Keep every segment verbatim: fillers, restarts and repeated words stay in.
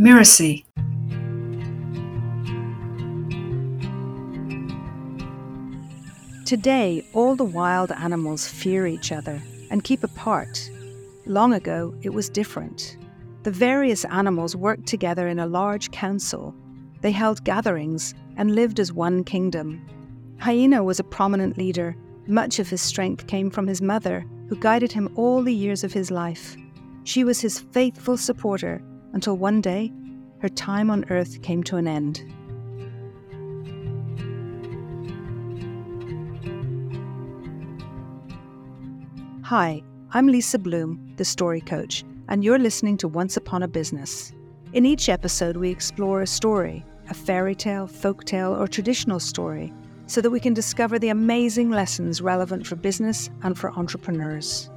Miracy. Today, all the wild animals fear each other and keep apart. Long ago, it was different. The various animals worked together in a large council. They held gatherings and lived as one kingdom. Hyena was a prominent leader. Much of his strength came from his mother, who guided him all the years of his life. She was his faithful supporter until one day, her time on earth came to an end. Hi, I'm Lisa Bloom, the Story Coach, and you're listening to Once Upon a Business. In each episode, we explore a story, a fairy tale, folk tale, or traditional story, so that we can discover the amazing lessons relevant for business and for entrepreneurs.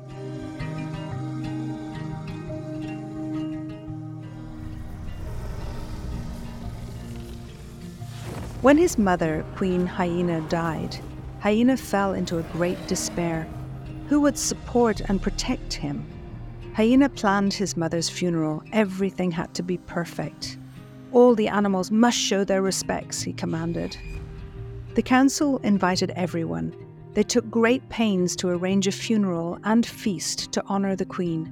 When his mother, Queen Hyena, died, Hyena fell into a great despair. Who would support and protect him? Hyena planned his mother's funeral. Everything had to be perfect. All the animals must show their respects, he commanded. The council invited everyone. They took great pains to arrange a funeral and feast to honor the queen.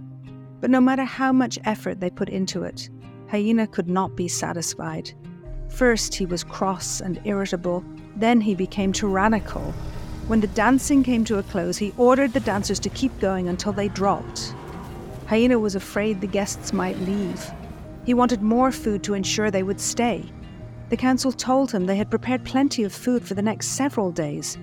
But no matter how much effort they put into it, Hyena could not be satisfied. First, he was cross and irritable. Then he became tyrannical. When the dancing came to a close, he ordered the dancers to keep going until they dropped. Hyena was afraid the guests might leave. He wanted more food to ensure they would stay. The council told him they had prepared plenty of food for the next several days,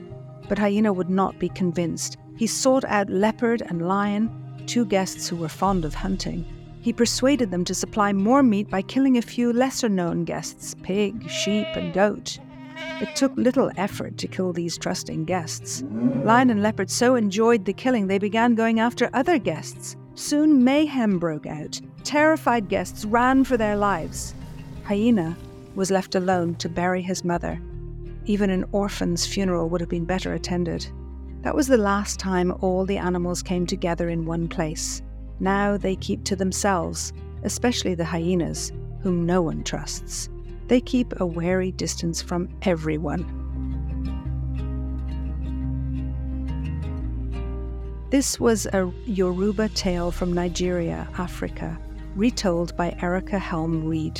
but Hyena would not be convinced. He sought out leopard and lion, two guests who were fond of hunting. He persuaded them to supply more meat by killing a few lesser-known guests, pig, sheep, and goat. It took little effort to kill these trusting guests. Lion and leopard so enjoyed the killing they began going after other guests. Soon mayhem broke out. Terrified guests ran for their lives. Hyena was left alone to bury his mother. Even an orphan's funeral would have been better attended. That was the last time all the animals came together in one place. Now they keep to themselves, especially the hyenas, whom no one trusts. They keep a wary distance from everyone. This was a Yoruba tale from Nigeria, Africa, retold by Erica Helm Reed.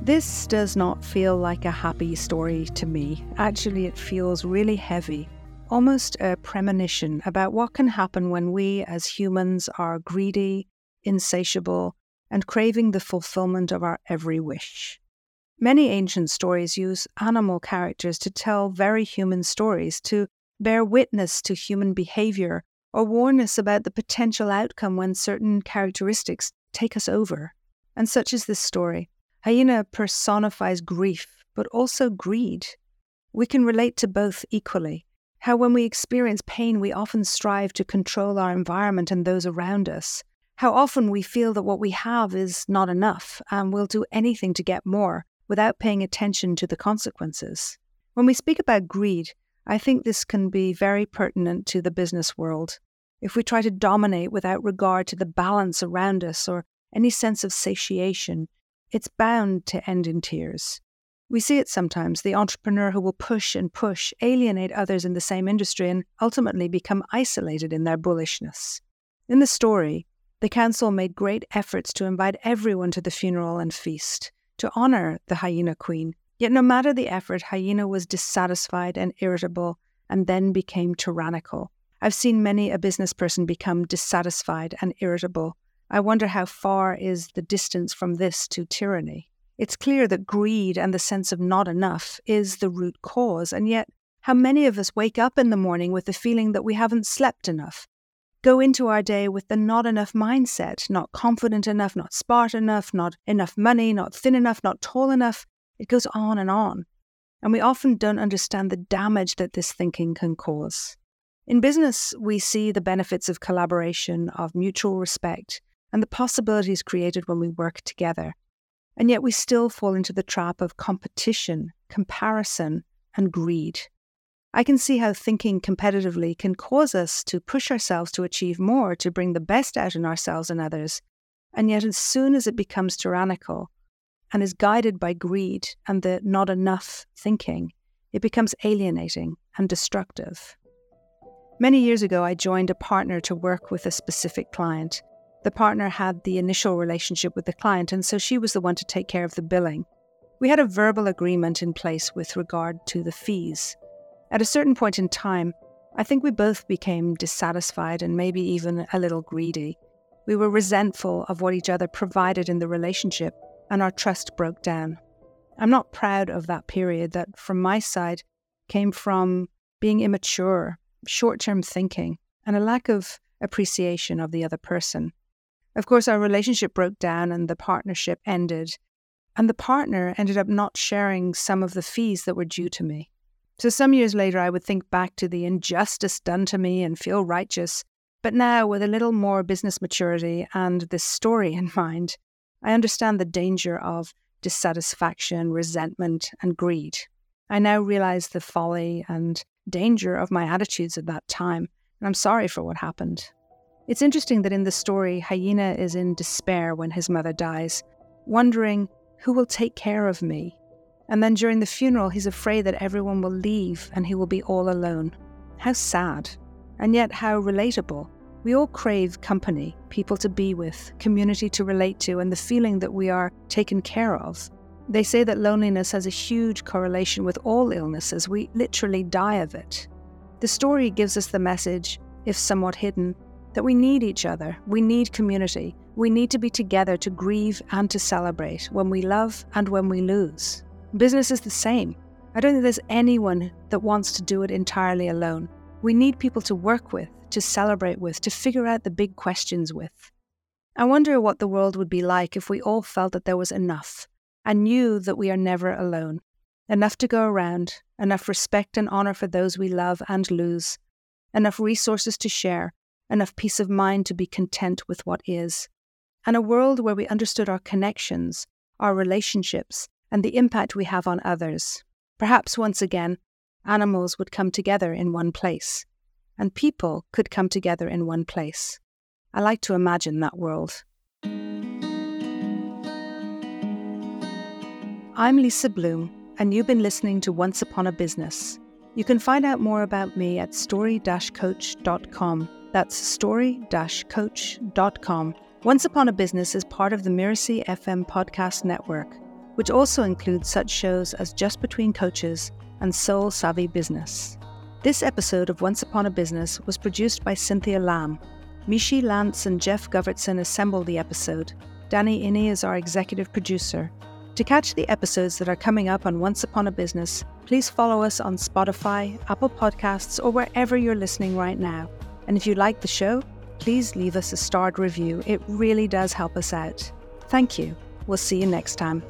This does not feel like a happy story to me. Actually, it feels really heavy, almost a premonition about what can happen when we as humans are greedy, insatiable, and craving the fulfillment of our every wish. Many ancient stories use animal characters to tell very human stories, to bear witness to human behavior or warn us about the potential outcome when certain characteristics take us over. And such is this story. Hyena personifies grief, but also greed. We can relate to both equally. How when we experience pain, we often strive to control our environment and those around us. How often we feel that what we have is not enough and we'll do anything to get more, without paying attention to the consequences. When we speak about greed, I think this can be very pertinent to the business world. If we try to dominate without regard to the balance around us or any sense of satiation, it's bound to end in tears. We see it sometimes, the entrepreneur who will push and push, alienate others in the same industry and ultimately become isolated in their bullishness. In the story, the council made great efforts to invite everyone to the funeral and feast, to honor the hyena queen. Yet no matter the effort, Hyena was dissatisfied and irritable and then became tyrannical. I've seen many a business person become dissatisfied and irritable. I wonder how far is the distance from this to tyranny. It's clear that greed and the sense of not enough is the root cause, and yet how many of us wake up in the morning with the feeling that we haven't slept enough, go into our day with the not enough mindset, not confident enough, not smart enough, not enough money, not thin enough, not tall enough. It goes on and on. And we often don't understand the damage that this thinking can cause. In business, we see the benefits of collaboration, of mutual respect, and the possibilities created when we work together. And yet we still fall into the trap of competition, comparison, and greed. I can see how thinking competitively can cause us to push ourselves to achieve more, to bring the best out in ourselves and others, And yet as soon as it becomes tyrannical and is guided by greed and the not enough thinking, it becomes alienating and destructive. Many years ago, I joined a partner to work with a specific client. The partner had the initial relationship with the client, and so she was the one to take care of the billing. We had a verbal agreement in place with regard to the fees. At a certain point in time, I think we both became dissatisfied and maybe even a little greedy. We were resentful of what each other provided in the relationship, and our trust broke down. I'm not proud of that period that, from my side, came from being immature, short-term thinking, and a lack of appreciation of the other person. Of course, our relationship broke down and the partnership ended, and the partner ended up not sharing some of the fees that were due to me. So some years later, I would think back to the injustice done to me and feel righteous. But now, with a little more business maturity and this story in mind, I understand the danger of dissatisfaction, resentment, and greed. I now realize the folly and danger of my attitudes at that time, and I'm sorry for what happened. It's interesting that in the story, Hyena is in despair when his mother dies, wondering who will take care of me. And then during the funeral, he's afraid that everyone will leave and he will be all alone. How sad, and yet how relatable. We all crave company, people to be with, community to relate to, and the feeling that we are taken care of. They say that loneliness has a huge correlation with all illnesses. We literally die of it. The story gives us the message, if somewhat hidden, that we need each other, we need community, we need to be together to grieve and to celebrate when we love and when we lose. Business is the same. I don't think there's anyone that wants to do it entirely alone. We need people to work with, to celebrate with, to figure out the big questions with. I wonder what the world would be like if we all felt that there was enough and knew that we are never alone. Enough to go around, enough respect and honor for those we love and lose, enough resources to share, enough peace of mind to be content with what is, and a world where we understood our connections, our relationships, and the impact we have on others. Perhaps once again, animals would come together in one place, and people could come together in one place. I like to imagine that world. I'm Lisa Bloom, and you've been listening to Once Upon a Business. You can find out more about me at story dash coach dot com. That's story dash coach dot com. Once Upon a Business is part of the Miracy F M podcast network, which also includes such shows as Just Between Coaches and Soul Savvy Business. This episode of Once Upon a Business was produced by Cynthia Lamb. Mishi Lance and Geoff Govertsen assemble the episode. Danny Iny is our executive producer. To catch the episodes that are coming up on Once Upon a Business, please follow us on Spotify, Apple Podcasts, or wherever you're listening right now. And if you like the show, please leave us a starred review. It really does help us out. Thank you. We'll see you next time.